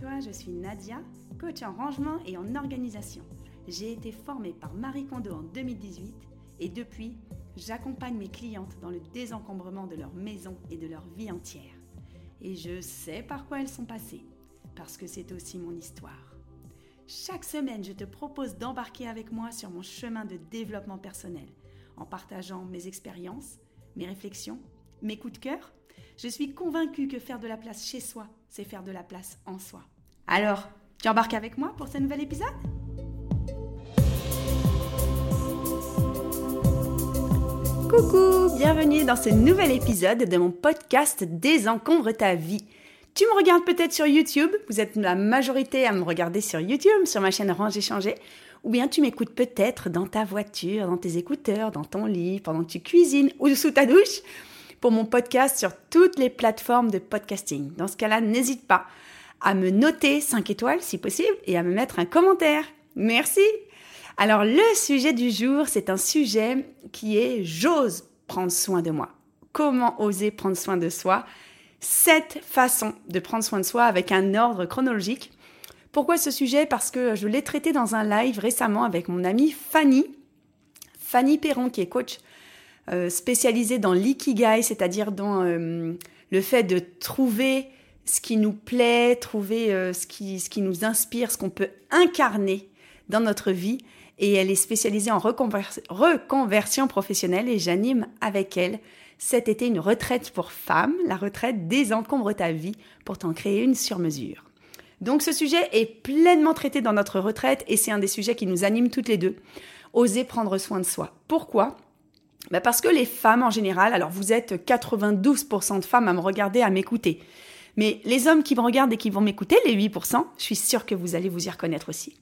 toi, je suis Nadia, coach en rangement et en organisation. J'ai été formée par Marie Kondo en 2018 et depuis, j'accompagne mes clientes dans le désencombrement de leur maison et de leur vie entière. Et je sais par quoi elles sont passées, parce que c'est aussi mon histoire. Chaque semaine, je te propose d'embarquer avec moi sur mon chemin de développement personnel, en partageant mes expériences, mes réflexions, mes coups de cœur. Je suis convaincue que faire de la place chez soi, c'est faire de la place en soi. Alors, tu embarques avec moi pour ce nouvel épisode ? Coucou, bienvenue dans ce nouvel épisode de mon podcast « Désencombre ta vie ». Tu me regardes peut-être sur YouTube, vous êtes la majorité à me regarder sur YouTube, sur ma chaîne Range Changer, ou bien tu m'écoutes peut-être dans ta voiture, dans tes écouteurs, dans ton lit, pendant que tu cuisines ou sous ta douche, pour mon podcast sur toutes les plateformes de podcasting. Dans ce cas-là, n'hésite pas à me noter 5 étoiles si possible et à me mettre un commentaire. Merci. Alors le sujet du jour, c'est un sujet qui est « J'ose prendre soin de moi ». Comment oser prendre soin de soi ? 7 façons de prendre soin de soi avec un ordre chronologique. Pourquoi ce sujet ? Parce que je l'ai traité dans un live récemment avec mon amie Fanny Perron, qui est coach spécialisée dans l'ikigai, c'est-à-dire dans le fait de trouver ce qui nous plaît, trouver ce qui nous inspire, ce qu'on peut incarner dans notre vie. Et elle est spécialisée en reconversion professionnelle et j'anime avec elle cet été une retraite pour femmes, la retraite Désencombre ta vie pour t'en créer une sur mesure. Donc ce sujet est pleinement traité dans notre retraite et c'est un des sujets qui nous anime toutes les deux. Oser prendre soin de soi. Pourquoi ? Bah parce que les femmes en général, alors vous êtes 92% de femmes à me regarder, à m'écouter. Mais les hommes qui me regardent et qui vont m'écouter, les 8%, je suis sûre que vous allez vous y reconnaître aussi.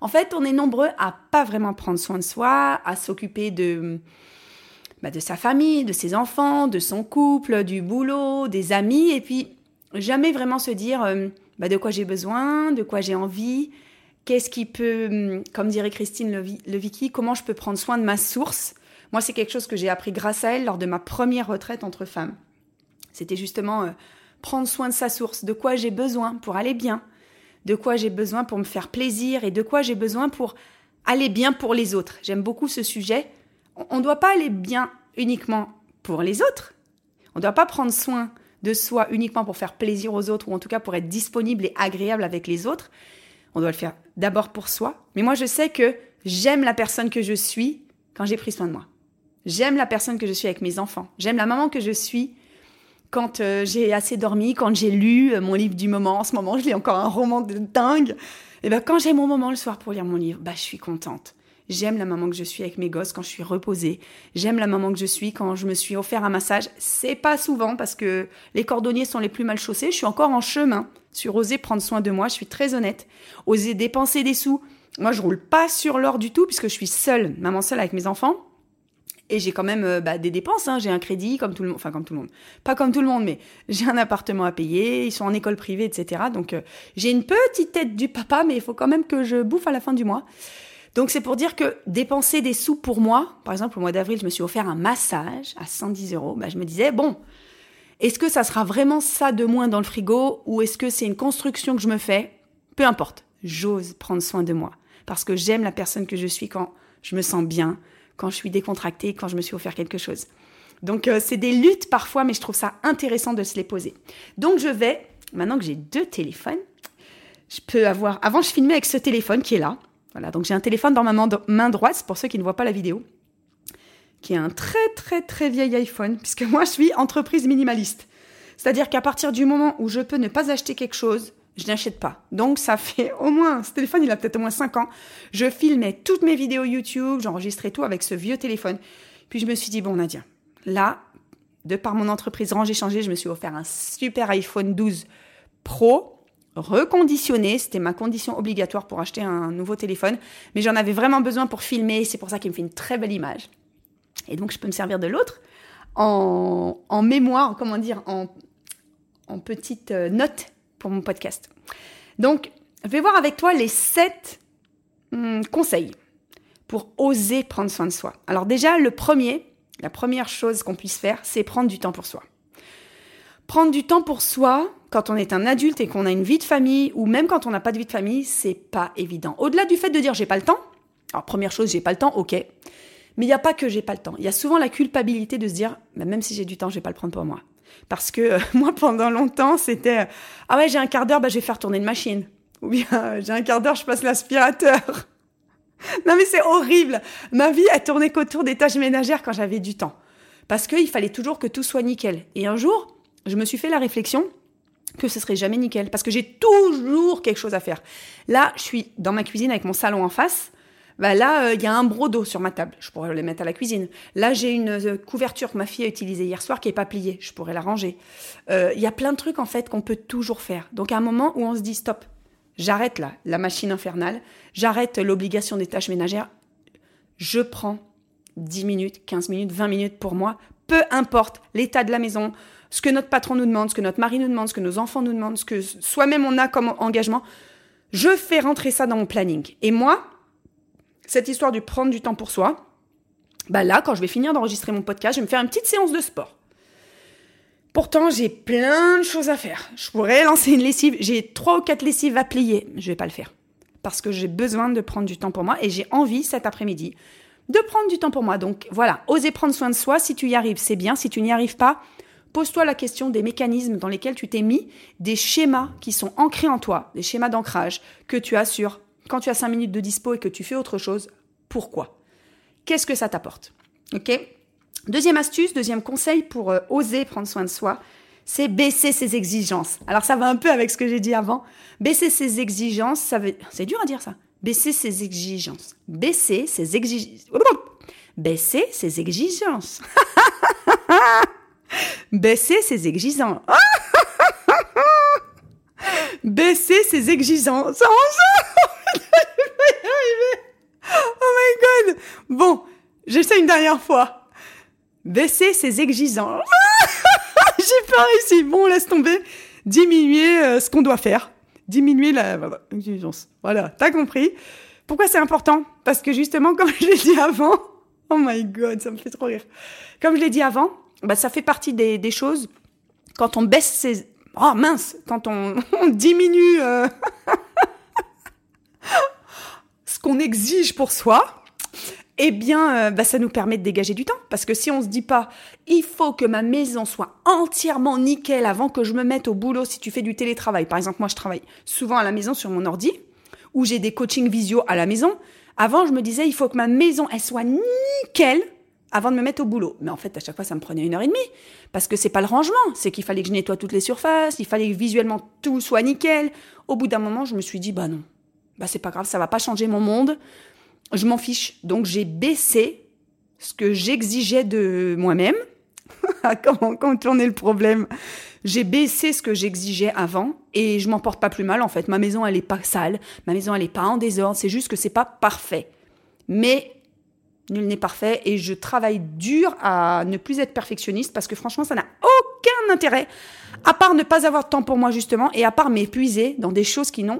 En fait, on est nombreux à pas vraiment prendre soin de soi, à s'occuper de sa famille, de ses enfants, de son couple, du boulot, des amis, et puis jamais vraiment se dire de quoi j'ai besoin, de quoi j'ai envie, qu'est-ce qui peut, comme dirait Christine Levicky, comment je peux prendre soin de ma source. Moi, c'est quelque chose que j'ai appris grâce à elle lors de ma première retraite entre femmes. C'était justement prendre soin de sa source, de quoi j'ai besoin pour aller bien. De quoi j'ai besoin pour me faire plaisir et de quoi j'ai besoin pour aller bien pour les autres. J'aime beaucoup ce sujet. On ne doit pas aller bien uniquement pour les autres. On ne doit pas prendre soin de soi uniquement pour faire plaisir aux autres ou en tout cas pour être disponible et agréable avec les autres. On doit le faire d'abord pour soi. Mais moi, je sais que j'aime la personne que je suis quand j'ai pris soin de moi. J'aime la personne que je suis avec mes enfants. J'aime la maman que je suis quand j'ai assez dormi, quand j'ai lu mon livre du moment. En ce moment, je lis encore un roman de dingue. Et ben, quand j'ai mon moment le soir pour lire mon livre, je suis contente. J'aime la maman que je suis avec mes gosses quand je suis reposée. J'aime la maman que je suis quand je me suis offert un massage. C'est pas souvent parce que les cordonniers sont les plus mal chaussés. Je suis encore en chemin sur oser prendre soin de moi. Je suis très honnête. Oser dépenser des sous. Moi, je roule pas sur l'or du tout puisque je suis seule, maman seule avec mes enfants. Et j'ai quand même des dépenses, hein. J'ai un crédit comme tout le monde, pas comme tout le monde, mais j'ai un appartement à payer, ils sont en école privée, etc. Donc j'ai une petite tête du papa, mais il faut quand même que je bouffe à la fin du mois. Donc c'est pour dire que dépenser des sous pour moi, par exemple au mois d'avril, je me suis offert un massage à 110 €, je me disais, bon, est-ce que ça sera vraiment ça de moins dans le frigo ou est-ce que c'est une construction que je me fais ? Peu importe, j'ose prendre soin de moi parce que j'aime la personne que je suis quand je me sens bien, quand je suis décontractée, quand je me suis offert quelque chose. Donc, c'est des luttes parfois, mais je trouve ça intéressant de se les poser. Donc, maintenant que j'ai 2 téléphones, je peux avoir... Avant, je filmais avec ce téléphone qui est là. Voilà, donc j'ai un téléphone dans ma main droite, pour ceux qui ne voient pas la vidéo, qui est un très, très, très vieil iPhone, puisque moi, je suis entreprise minimaliste. C'est-à-dire qu'à partir du moment où je peux ne pas acheter quelque chose, je n'achète pas. Donc, ça fait au moins... Ce téléphone, il a peut-être au moins 5 ans. Je filmais toutes mes vidéos YouTube, j'enregistrais tout avec ce vieux téléphone. Puis, je me suis dit, bon, Nadia, là, de par mon entreprise Range Changer, je me suis offert un super iPhone 12 Pro, reconditionné. C'était ma condition obligatoire pour acheter un nouveau téléphone. Mais j'en avais vraiment besoin pour filmer. C'est pour ça qu'il me fait une très belle image. Et donc, je peux me servir de l'autre en mémoire, en petite note pour mon podcast. Donc, je vais voir avec toi les 7 conseils pour oser prendre soin de soi. Alors déjà, la première chose qu'on puisse faire, c'est prendre du temps pour soi. Prendre du temps pour soi quand on est un adulte et qu'on a une vie de famille, ou même quand on n'a pas de vie de famille, c'est pas évident. Au-delà du fait de dire j'ai pas le temps, alors première chose, j'ai pas le temps, ok. Mais il n'y a pas que j'ai pas le temps. Il y a souvent la culpabilité de se dire, bah, même si j'ai du temps, je vais pas le prendre pour moi. Parce que moi, pendant longtemps, c'était, ah ouais, j'ai un quart d'heure, bah, je vais faire tourner une machine. Ou bien, j'ai un quart d'heure, je passe l'aspirateur. Non mais c'est horrible. Ma vie a tourné qu'autour des tâches ménagères quand j'avais du temps. Parce qu'il fallait toujours que tout soit nickel. Et un jour, je me suis fait la réflexion que ce serait jamais nickel. Parce que j'ai toujours quelque chose à faire. Là, je suis dans ma cuisine avec mon salon en face. Bah là, il y a un brodo sur ma table. Je pourrais les mettre à la cuisine. Là, j'ai une couverture que ma fille a utilisée hier soir qui n'est pas pliée. Je pourrais la ranger. Il y a plein de trucs, en fait, qu'on peut toujours faire. Donc, à un moment où on se dit « Stop, j'arrête là, la machine infernale. J'arrête l'obligation des tâches ménagères. Je prends 10 minutes, 15 minutes, 20 minutes pour moi. Peu importe l'état de la maison, ce que notre patron nous demande, ce que notre mari nous demande, ce que nos enfants nous demandent, ce que soi-même on a comme engagement. Je fais rentrer ça dans mon planning. Et moi... cette histoire de prendre du temps pour soi, bah là, quand je vais finir d'enregistrer mon podcast, je vais me faire une petite séance de sport. Pourtant, j'ai plein de choses à faire. Je pourrais lancer une lessive. J'ai 3 ou 4 lessives à plier. Je vais pas le faire parce que j'ai besoin de prendre du temps pour moi et j'ai envie cet après-midi de prendre du temps pour moi. Donc voilà, oser prendre soin de soi. Si tu y arrives, c'est bien. Si tu n'y arrives pas, pose-toi la question des mécanismes dans lesquels tu t'es mis, des schémas qui sont ancrés en toi, des schémas d'ancrage que tu as sur... quand tu as 5 minutes de dispo et que tu fais autre chose, pourquoi ? Qu'est-ce que ça t'apporte ? Ok ? Deuxième astuce, deuxième conseil pour oser prendre soin de soi, c'est baisser ses exigences. Alors ça va un peu avec ce que j'ai dit avant. Baisser ses exigences, ça veut... c'est dur à dire ça. Baisser ses exigences. Baisser ses exigences. Baisser ses exigences. Baisser ses exigences. Oh my god! Bon, j'essaie une dernière fois. Baisser ses exigences. J'ai pas réussi. Bon, laisse tomber. Diminuer ce qu'on doit faire. Diminuer la exigence. Voilà, t'as compris. Pourquoi c'est important? Parce que justement, comme je l'ai dit avant... oh my god, ça me fait trop rire. Comme je l'ai dit avant, bah, ça fait partie des choses. Quand on baisse ses... oh mince! Quand on diminue... qu'on exige pour soi, eh bien, bah, ça nous permet de dégager du temps. Parce que si on se dit pas, il faut que ma maison soit entièrement nickel avant que je me mette au boulot. Si tu fais du télétravail, par exemple, moi, je travaille souvent à la maison sur mon ordi, ou j'ai des coachings visio à la maison. Avant, je me disais, il faut que ma maison, elle soit nickel avant de me mettre au boulot. Mais en fait, à chaque fois, ça me prenait 1h30. Parce que c'est pas le rangement. C'est qu'il fallait que je nettoie toutes les surfaces. Il fallait que visuellement tout soit nickel. Au bout d'un moment, je me suis dit, bah non. Bah, c'est pas grave, ça va pas changer mon monde, je m'en fiche. Donc, j'ai baissé ce que j'exigeais de moi-même. Comment contourner le problème ? J'ai baissé ce que j'exigeais avant et je m'en porte pas plus mal, en fait. Ma maison, elle est pas sale, ma maison, elle est pas en désordre, c'est juste que c'est pas parfait. Mais nul n'est parfait et je travaille dur à ne plus être perfectionniste parce que franchement, ça n'a aucun intérêt, à part ne pas avoir de temps pour moi, justement, et à part m'épuiser dans des choses qui ne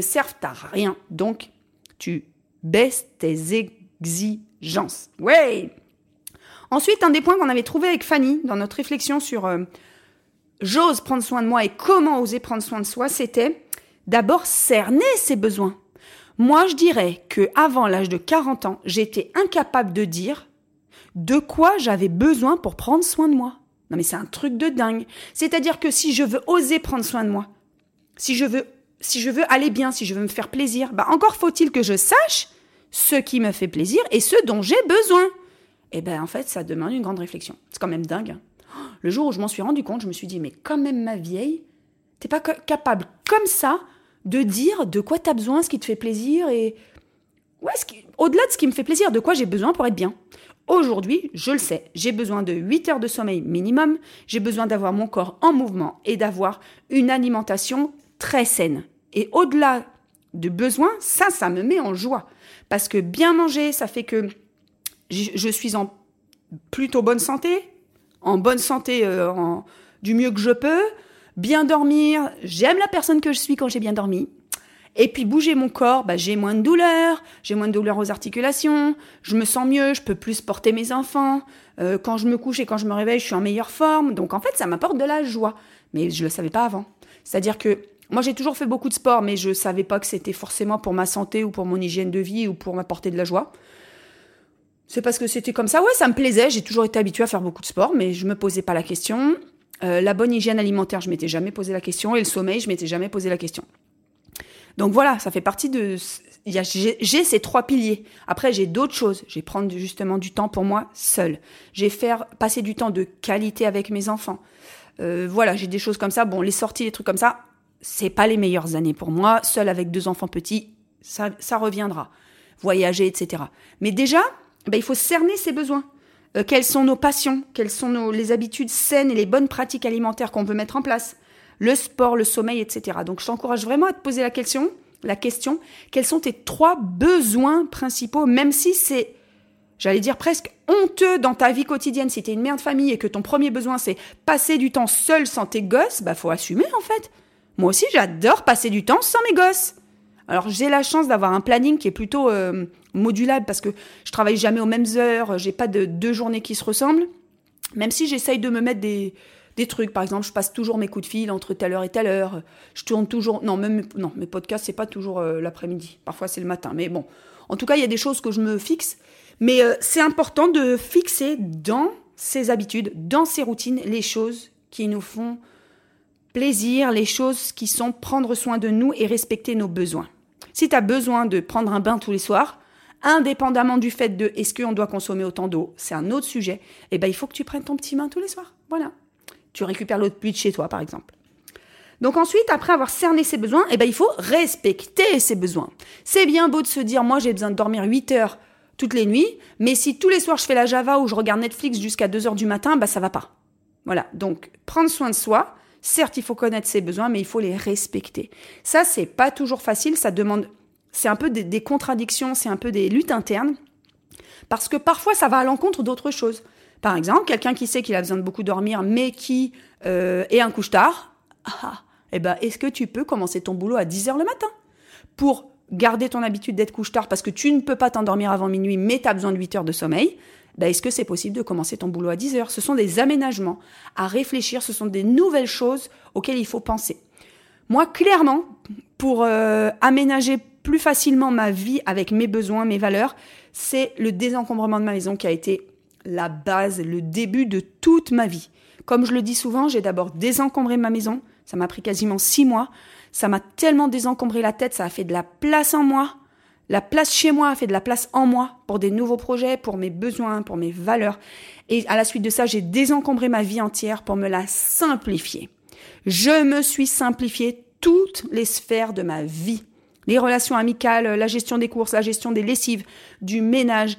servent à rien. Donc, tu baisses tes exigences. Ouais. Ensuite, un des points qu'on avait trouvé avec Fanny dans notre réflexion sur j'ose prendre soin de moi et comment oser prendre soin de soi, c'était d'abord cerner ses besoins. Moi, je dirais qu'avant l'âge de 40 ans, j'étais incapable de dire de quoi j'avais besoin pour prendre soin de moi. Non mais c'est un truc de dingue. C'est-à-dire que si je veux oser prendre soin de moi, si je veux aller bien, si je veux me faire plaisir, bah encore faut-il que je sache ce qui me fait plaisir et ce dont j'ai besoin. Et ben en fait, ça demande une grande réflexion. C'est quand même dingue. Le jour où je m'en suis rendu compte, je me suis dit, mais quand même ma vieille, t'es pas capable comme ça de dire de quoi t'as besoin, ce qui te fait plaisir et ouais, au-delà de ce qui me fait plaisir, de quoi j'ai besoin pour être bien. Aujourd'hui, je le sais, j'ai besoin de 8 heures de sommeil minimum, j'ai besoin d'avoir mon corps en mouvement et d'avoir une alimentation très saine. Et au-delà de besoin, ça me met en joie. Parce que bien manger, ça fait que je suis en plutôt bonne santé du mieux que je peux. Bien dormir, j'aime la personne que je suis quand j'ai bien dormi. Et puis bouger mon corps, bah, j'ai moins de douleur aux articulations, je me sens mieux, je peux plus porter mes enfants, quand je me couche et quand je me réveille, je suis en meilleure forme. Donc en fait, ça m'apporte de la joie, mais je le savais pas avant. C'est-à-dire que moi, j'ai toujours fait beaucoup de sport, mais je savais pas que c'était forcément pour ma santé ou pour mon hygiène de vie ou pour m'apporter de la joie. C'est parce que c'était comme ça, ouais, ça me plaisait, j'ai toujours été habituée à faire beaucoup de sport, mais je me posais pas la question. La bonne hygiène alimentaire, je m'étais jamais posé la question, et le sommeil, je m'étais jamais posé la question. Donc voilà, ça fait partie de... J'ai ces trois piliers. Après, j'ai d'autres choses. Je vais prendre justement du temps pour moi seule. Je vais faire passer du temps de qualité avec mes enfants. Voilà, j'ai des choses comme ça. Bon, les sorties, les trucs comme ça, c'est pas les meilleures années pour moi. Seule avec deux enfants petits, ça reviendra. Voyager, etc. Mais déjà, ben, il faut cerner ses besoins. Quelles sont nos passions? Quelles sont les habitudes saines et les bonnes pratiques alimentaires qu'on veut mettre en place? Le sport, le sommeil, etc. Donc, je t'encourage vraiment à te poser la question, quels sont tes trois besoins principaux, même si c'est, j'allais dire, presque honteux dans ta vie quotidienne. Si t'es une mère de famille et que ton premier besoin, c'est passer du temps seul sans tes gosses, bah, faut assumer, en fait. Moi aussi, j'adore passer du temps sans mes gosses. Alors, j'ai la chance d'avoir un planning qui est plutôt modulable parce que je travaille jamais aux mêmes heures, j'ai pas de deux journées qui se ressemblent, même si j'essaye de me mettre des trucs. Par exemple, je passe toujours mes coups de fil entre telle heure et telle heure. Je tourne toujours... Non, mes podcasts, c'est pas toujours l'après-midi. Parfois, c'est le matin. Mais bon, en tout cas, il y a des choses que je me fixe. Mais c'est important de fixer dans ses habitudes, dans ses routines, les choses qui nous font plaisir, les choses qui sont prendre soin de nous et respecter nos besoins. Si tu as besoin de prendre un bain tous les soirs, indépendamment du fait de est-ce qu'on doit consommer autant d'eau, c'est un autre sujet, eh ben, il faut que tu prennes ton petit bain tous les soirs. Voilà. Tu récupères l'eau de pluie de chez toi, par exemple. Donc ensuite, après avoir cerné ses besoins, eh ben, il faut respecter ses besoins. C'est bien beau de se dire, moi, j'ai besoin de dormir 8 heures toutes les nuits, mais si tous les soirs, je fais la Java ou je regarde Netflix jusqu'à 2 heures du matin, bah, ça va pas. Voilà. Donc, prendre soin de soi. Certes, il faut connaître ses besoins, mais il faut les respecter. Ça, c'est pas toujours facile. Ça demande... C'est un peu des contradictions, c'est un peu des luttes internes. Parce que parfois, ça va à l'encontre d'autres choses. Par exemple, quelqu'un qui sait qu'il a besoin de beaucoup dormir, mais qui est un couche-tard, est-ce que tu peux commencer ton boulot à 10h le matin pour garder ton habitude d'être couche-tard parce que tu ne peux pas t'endormir avant minuit, mais tu as besoin de 8 heures de sommeil, bah, est-ce que c'est possible de commencer ton boulot à 10h? Ce sont des aménagements à réfléchir, ce sont des nouvelles choses auxquelles il faut penser. Moi, clairement, pour aménager plus facilement ma vie avec mes besoins, mes valeurs, c'est le désencombrement de ma maison qui a été... la base, le début de toute ma vie. Comme je le dis souvent, j'ai d'abord désencombré ma maison. Ça m'a pris quasiment 6 mois. Ça m'a tellement désencombré la tête, ça a fait de la place en moi. La place chez moi a fait de la place en moi pour des nouveaux projets, pour mes besoins, pour mes valeurs. Et à la suite de ça, j'ai désencombré ma vie entière pour me la simplifier. Je me suis simplifiée toutes les sphères de ma vie. Les relations amicales, la gestion des courses, la gestion des lessives, du ménage...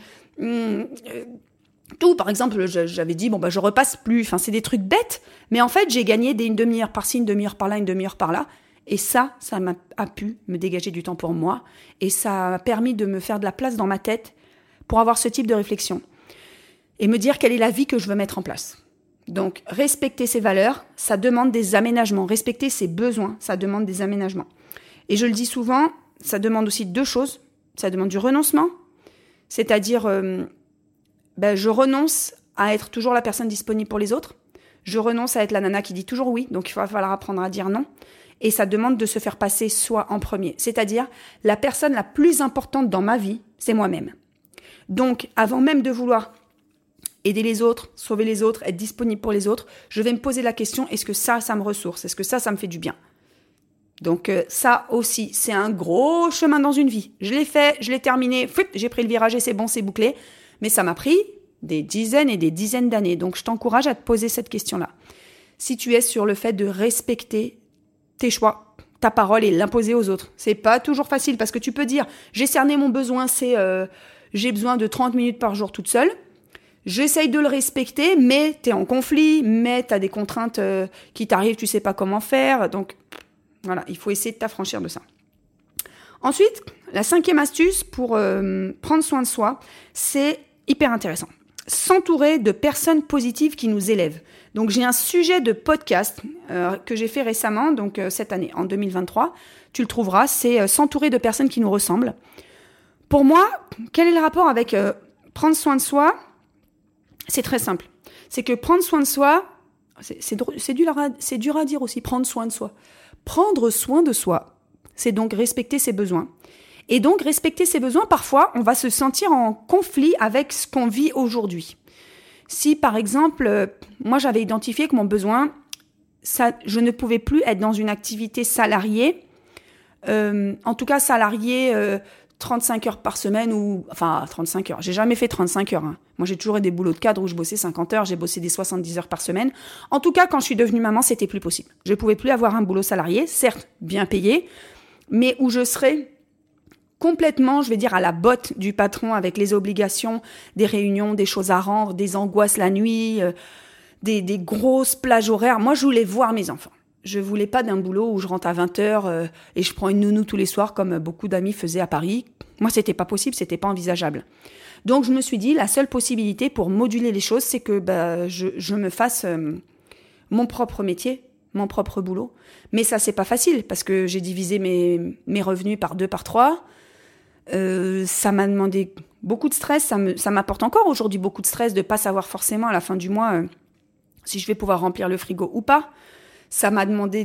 Tout, par exemple, j'avais dit, bon, bah, je repasse plus. Enfin, c'est des trucs bêtes. Mais en fait, j'ai gagné une demi-heure par-ci, une demi-heure par-là, une demi-heure par-là. Et ça m'a pu me dégager du temps pour moi. Et ça m'a permis de me faire de la place dans ma tête pour avoir ce type de réflexion. Et me dire quelle est la vie que je veux mettre en place. Donc, respecter ses valeurs, ça demande des aménagements. Respecter ses besoins, ça demande des aménagements. Et je le dis souvent, ça demande aussi deux choses. Ça demande du renoncement. C'est-à-dire... je renonce à être toujours la personne disponible pour les autres. Je renonce à être la nana qui dit toujours oui, donc il va falloir apprendre à dire non. Et ça demande de se faire passer soi en premier. C'est-à-dire, la personne la plus importante dans ma vie, c'est moi-même. Donc, avant même de vouloir aider les autres, sauver les autres, être disponible pour les autres, je vais me poser la question, est-ce que ça me ressource? Est-ce que ça me fait du bien? Donc ça aussi, c'est un gros chemin dans une vie. Je l'ai fait, je l'ai terminé, j'ai pris le virage et c'est bon, c'est bouclé. Mais ça m'a pris des dizaines et des dizaines d'années. Donc, je t'encourage à te poser cette question-là. Si tu es sur le fait de respecter tes choix, ta parole et l'imposer aux autres, c'est pas toujours facile parce que tu peux dire « J'ai cerné mon besoin, c'est j'ai besoin de 30 minutes par jour toute seule. » J'essaye de le respecter, mais t'es en conflit, mais t'as des contraintes qui t'arrivent, tu sais pas comment faire. Donc, voilà, il faut essayer de t'affranchir de ça. Ensuite, la 5e astuce pour prendre soin de soi, c'est hyper intéressant. s'entourer de personnes positives qui nous élèvent. Donc j'ai un sujet de podcast que j'ai fait récemment, donc cette année, en 2023. Tu le trouveras, c'est s'entourer de personnes qui nous ressemblent. Pour moi, quel est le rapport avec prendre soin de soi ? C'est très simple. C'est que prendre soin de soi, c'est dur à dire aussi, prendre soin de soi. Prendre soin de soi, c'est donc respecter ses besoins. Et donc, respecter ses besoins, parfois, on va se sentir en conflit avec ce qu'on vit aujourd'hui. Si, par exemple, moi, j'avais identifié que mon besoin, je ne pouvais plus être dans une activité salariée, en tout cas salariée 35 heures par semaine, ou enfin 35 heures. J'ai jamais fait 35 heures. Hein. Moi, j'ai toujours eu des boulots de cadre où je bossais 50 heures, j'ai bossé des 70 heures par semaine. En tout cas, quand je suis devenue maman, c'était plus possible. Je pouvais plus avoir un boulot salarié, certes bien payé, mais où je serais complètement, je vais dire, à la botte du patron avec les obligations, des réunions, des choses à rendre, des angoisses la nuit, des grosses plages horaires. Moi, je voulais voir mes enfants. Je voulais pas d'un boulot où je rentre à 20h et je prends une nounou tous les soirs comme beaucoup d'amis faisaient à Paris. Moi, c'était pas possible, c'était pas envisageable. Donc, je me suis dit, la seule possibilité pour moduler les choses, c'est que je me fasse mon propre métier, mon propre boulot. Mais ça, c'est pas facile parce que j'ai divisé mes revenus par 2, par 3. Ça m'a demandé beaucoup de stress, ça m'apporte encore aujourd'hui beaucoup de stress de pas savoir forcément à la fin du mois si je vais pouvoir remplir le frigo ou pas. Ça m'a demandé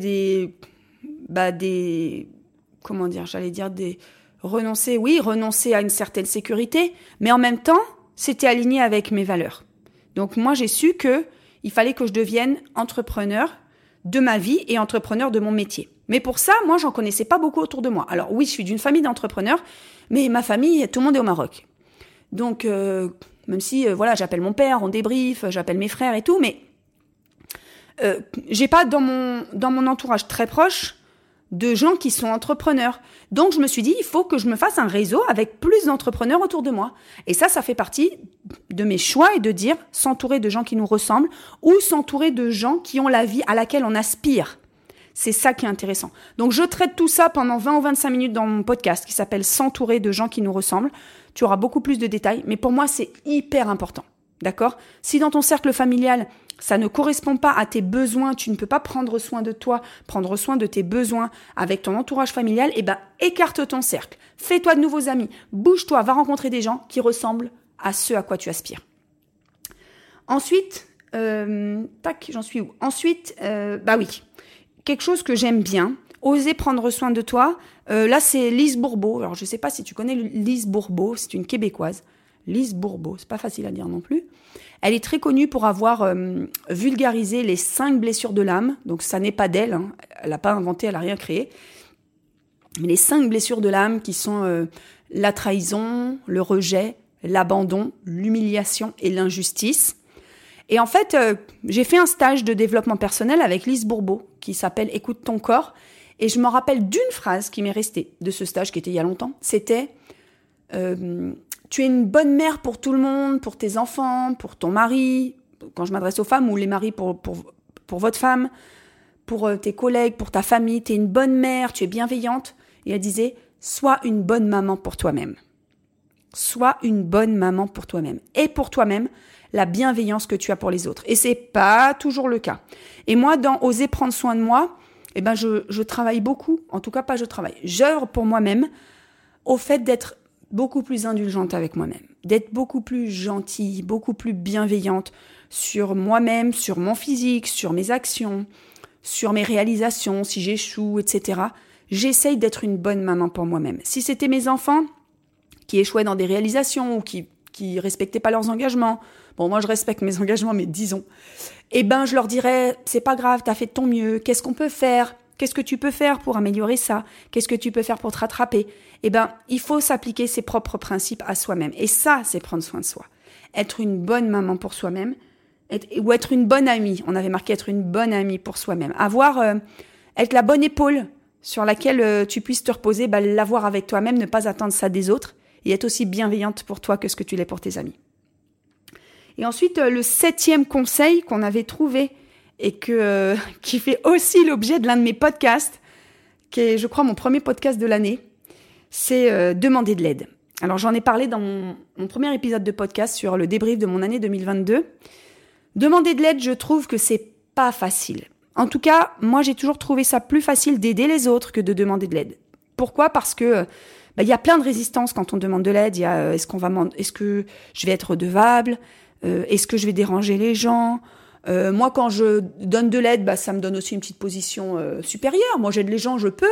renoncer à une certaine sécurité, mais en même temps, c'était aligné avec mes valeurs. Donc moi, j'ai su que il fallait que je devienne entrepreneur de ma vie et entrepreneur de mon métier. Mais pour ça, moi, j'en connaissais pas beaucoup autour de moi. Alors oui, je suis d'une famille d'entrepreneurs, mais ma famille, tout le monde est au Maroc. Donc, même si, j'appelle mon père, on débriefe, j'appelle mes frères et tout, mais j'ai pas dans mon entourage très proche de gens qui sont entrepreneurs. Donc, je me suis dit, il faut que je me fasse un réseau avec plus d'entrepreneurs autour de moi. Et ça fait partie de mes choix et de dire s'entourer de gens qui nous ressemblent ou s'entourer de gens qui ont la vie à laquelle on aspire. C'est ça qui est intéressant. Donc, je traite tout ça pendant 20 ou 25 minutes dans mon podcast qui s'appelle « S'entourer de gens qui nous ressemblent ». Tu auras beaucoup plus de détails, mais pour moi, c'est hyper important. D'accord ? Si dans ton cercle familial, ça ne correspond pas à tes besoins, tu ne peux pas prendre soin de toi, prendre soin de tes besoins avec ton entourage familial, écarte ton cercle. Fais-toi de nouveaux amis. Bouge-toi, va rencontrer des gens qui ressemblent à ce à quoi tu aspires. Ensuite, j'en suis où ? Ensuite, quelque chose que j'aime bien, oser prendre soin de toi. Là, c'est Lise Bourbeau. Alors, je ne sais pas si tu connais Lise Bourbeau, c'est une Québécoise. Lise Bourbeau, c'est pas facile à dire non plus. Elle est très connue pour avoir vulgarisé les 5 blessures de l'âme. Donc, ça n'est pas d'elle, hein. Elle n'a pas inventé, elle n'a rien créé. Mais les 5 blessures de l'âme qui sont la trahison, le rejet, l'abandon, l'humiliation et l'injustice. Et en fait, j'ai fait un stage de développement personnel avec Lise Bourbeau, qui s'appelle « Écoute ton corps ». Et je me rappelle d'une phrase qui m'est restée de ce stage, qui était il y a longtemps. C'était « Tu es une bonne mère pour tout le monde, pour tes enfants, pour ton mari », quand je m'adresse aux femmes, ou les maris pour votre femme, pour tes collègues, pour ta famille. « Tu es une bonne mère, tu es bienveillante ». Et elle disait « Sois une bonne maman pour toi-même ». Sois une bonne maman pour toi-même. Et pour toi-même, la bienveillance que tu as pour les autres. Et c'est pas toujours le cas. Et moi, dans oser prendre soin de moi, je travaille beaucoup. En tout cas, j'œuvre pour moi-même au fait d'être beaucoup plus indulgente avec moi-même, d'être beaucoup plus gentille, beaucoup plus bienveillante sur moi-même, sur mon physique, sur mes actions, sur mes réalisations, si j'échoue, etc. J'essaye d'être une bonne maman pour moi-même. Si c'était mes enfants qui échouaient dans des réalisations ou qui respectaient pas leurs engagements. Bon, moi, je respecte mes engagements, mais disons. Je leur dirais, c'est pas grave, t'as fait de ton mieux. Qu'est-ce qu'on peut faire ? Qu'est-ce que tu peux faire pour améliorer ça ? Qu'est-ce que tu peux faire pour te rattraper ? Il faut s'appliquer ses propres principes à soi-même. Et ça, c'est prendre soin de soi. Être une bonne maman pour soi-même, ou être une bonne amie. On avait marqué être une bonne amie pour soi-même. Être la bonne épaule sur laquelle tu puisses te reposer, l'avoir avec toi-même, ne pas attendre ça des autres. Et être aussi bienveillante pour toi que ce que tu l'es pour tes amis. Et ensuite, le 7e conseil qu'on avait trouvé et qui fait aussi l'objet de l'un de mes podcasts, qui est, je crois, mon premier podcast de l'année, c'est demander de l'aide. Alors, j'en ai parlé dans mon premier épisode de podcast sur le débrief de mon année 2022. Demander de l'aide, je trouve que c'est pas facile. En tout cas, moi, j'ai toujours trouvé ça plus facile d'aider les autres que de demander de l'aide. Pourquoi ? Parce que il y a plein de résistances quand on demande de l'aide. Il y a est-ce que je vais être redevable ? Est-ce que je vais déranger les gens ? Moi, quand je donne de l'aide, ça me donne aussi une petite position supérieure. Moi, j'aide les gens, je peux.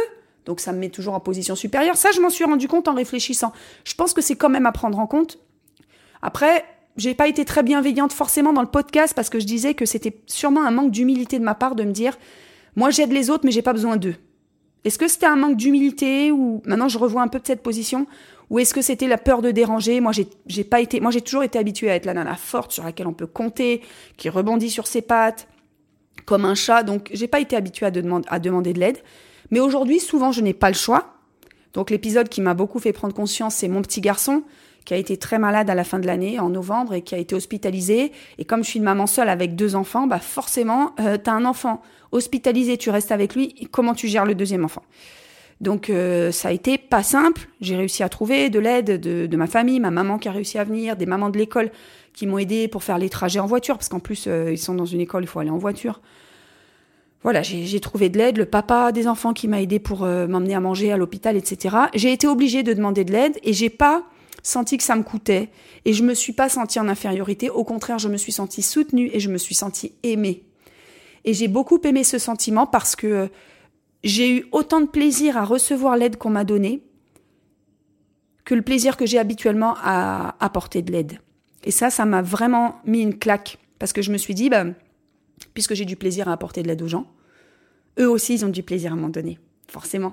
Donc, ça me met toujours en position supérieure. Ça, je m'en suis rendu compte en réfléchissant. Je pense que c'est quand même à prendre en compte. Après, j'ai pas été très bienveillante forcément dans le podcast parce que je disais que c'était sûrement un manque d'humilité de ma part de me dire « Moi, j'aide les autres, mais j'ai pas besoin d'eux. » Est-ce que c'était un manque d'humilité ou maintenant, je revois un peu de cette position ou est-ce que c'était la peur de déranger ? Moi, j'ai toujours été habituée à être la nana forte sur laquelle on peut compter, qui rebondit sur ses pattes, comme un chat. Donc, j'ai pas été habituée à demander de l'aide. Mais aujourd'hui, souvent, je n'ai pas le choix. Donc, l'épisode qui m'a beaucoup fait prendre conscience, c'est mon petit garçon qui a été très malade à la fin de l'année, en novembre, et qui a été hospitalisé. Et comme je suis une maman seule avec 2 enfants, forcément, t'as un enfant hospitalisé, tu restes avec lui. Et comment tu gères le 2e enfant ? Donc, ça a été pas simple. J'ai réussi à trouver de l'aide de ma famille, ma maman qui a réussi à venir, des mamans de l'école qui m'ont aidée pour faire les trajets en voiture, parce qu'en plus, ils sont dans une école, il faut aller en voiture. Voilà, j'ai trouvé de l'aide, le papa des enfants qui m'a aidée pour m'emmener à manger à l'hôpital, etc. J'ai été obligée de demander de l'aide et j'ai pas senti que ça me coûtait. Et je me suis pas sentie en infériorité. Au contraire, je me suis sentie soutenue et je me suis sentie aimée. Et j'ai beaucoup aimé ce sentiment parce que j'ai eu autant de plaisir à recevoir l'aide qu'on m'a donnée que le plaisir que j'ai habituellement à apporter de l'aide. Et ça m'a vraiment mis une claque parce que je me suis dit, puisque j'ai du plaisir à apporter de l'aide aux gens, eux aussi, ils ont du plaisir à m'en donner, forcément.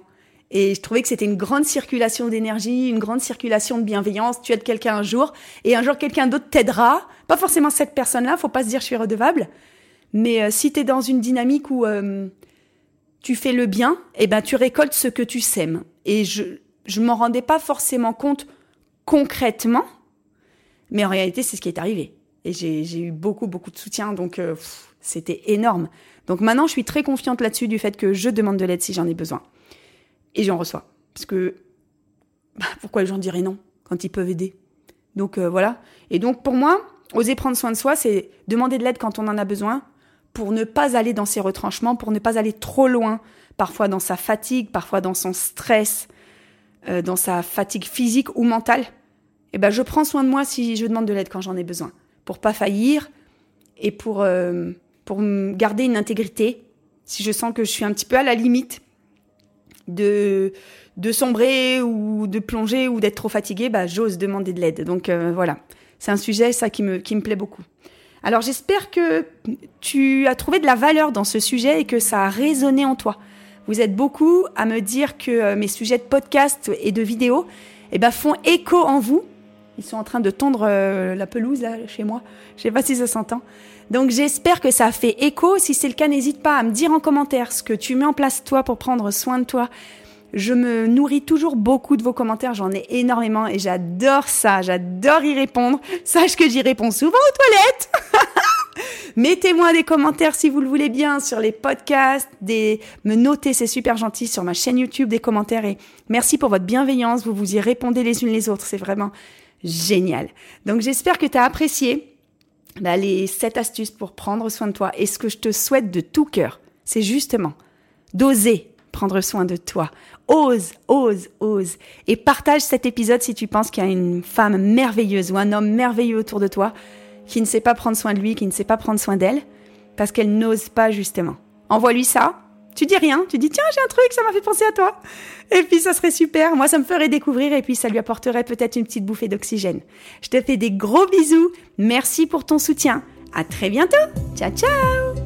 Et je trouvais que c'était une grande circulation d'énergie, une grande circulation de bienveillance. Tu aides quelqu'un un jour, et un jour, quelqu'un d'autre t'aidera. Pas forcément cette personne-là, faut pas se dire « je suis redevable ». Mais si t'es dans une dynamique où tu fais le bien, tu récoltes ce que tu sèmes. Et je m'en rendais pas forcément compte concrètement, mais en réalité, c'est ce qui est arrivé. Et j'ai eu beaucoup, beaucoup de soutien, donc... c'était énorme. Donc maintenant, je suis très confiante là-dessus du fait que je demande de l'aide si j'en ai besoin. Et j'en reçois. Parce que pourquoi les gens diraient non quand ils peuvent aider ? Donc voilà. Et donc pour moi, oser prendre soin de soi, c'est demander de l'aide quand on en a besoin pour ne pas aller dans ses retranchements, pour ne pas aller trop loin, parfois dans sa fatigue, parfois dans son stress, dans sa fatigue physique ou mentale. Je prends soin de moi si je demande de l'aide quand j'en ai besoin. Pour pas faillir et pour garder une intégrité, si je sens que je suis un petit peu à la limite de sombrer ou de plonger ou d'être trop fatiguée, j'ose demander de l'aide. Donc voilà, c'est un sujet, ça, qui me plaît beaucoup. Alors j'espère que tu as trouvé de la valeur dans ce sujet et que ça a résonné en toi. Vous êtes beaucoup à me dire que mes sujets de podcast et de vidéo font écho en vous. Ils sont en train de tondre la pelouse là chez moi. Je sais pas si ça s'entend. Donc j'espère que ça a fait écho. Si c'est le cas, n'hésite pas à me dire en commentaire ce que tu mets en place toi pour prendre soin de toi. Je me nourris toujours beaucoup de vos commentaires, j'en ai énormément et j'adore ça, j'adore y répondre. Sache que j'y réponds souvent aux toilettes. Mettez-moi des commentaires si vous le voulez bien sur les podcasts, me noter, c'est super gentil, sur ma chaîne YouTube, des commentaires et merci pour votre bienveillance, vous y répondez les unes les autres, c'est vraiment génial. Donc j'espère que tu as apprécié les 7 astuces pour prendre soin de toi. Et ce que je te souhaite de tout cœur, c'est justement d'oser prendre soin de toi. Ose, ose, ose. Et partage cet épisode si tu penses qu'il y a une femme merveilleuse ou un homme merveilleux autour de toi qui ne sait pas prendre soin de lui, qui ne sait pas prendre soin d'elle, parce qu'elle n'ose pas justement. Envoie-lui ça. Tu dis rien, tu dis « Tiens, j'ai un truc, ça m'a fait penser à toi !» Et puis ça serait super, moi ça me ferait découvrir et puis ça lui apporterait peut-être une petite bouffée d'oxygène. Je te fais des gros bisous, merci pour ton soutien, à très bientôt, ciao ciao.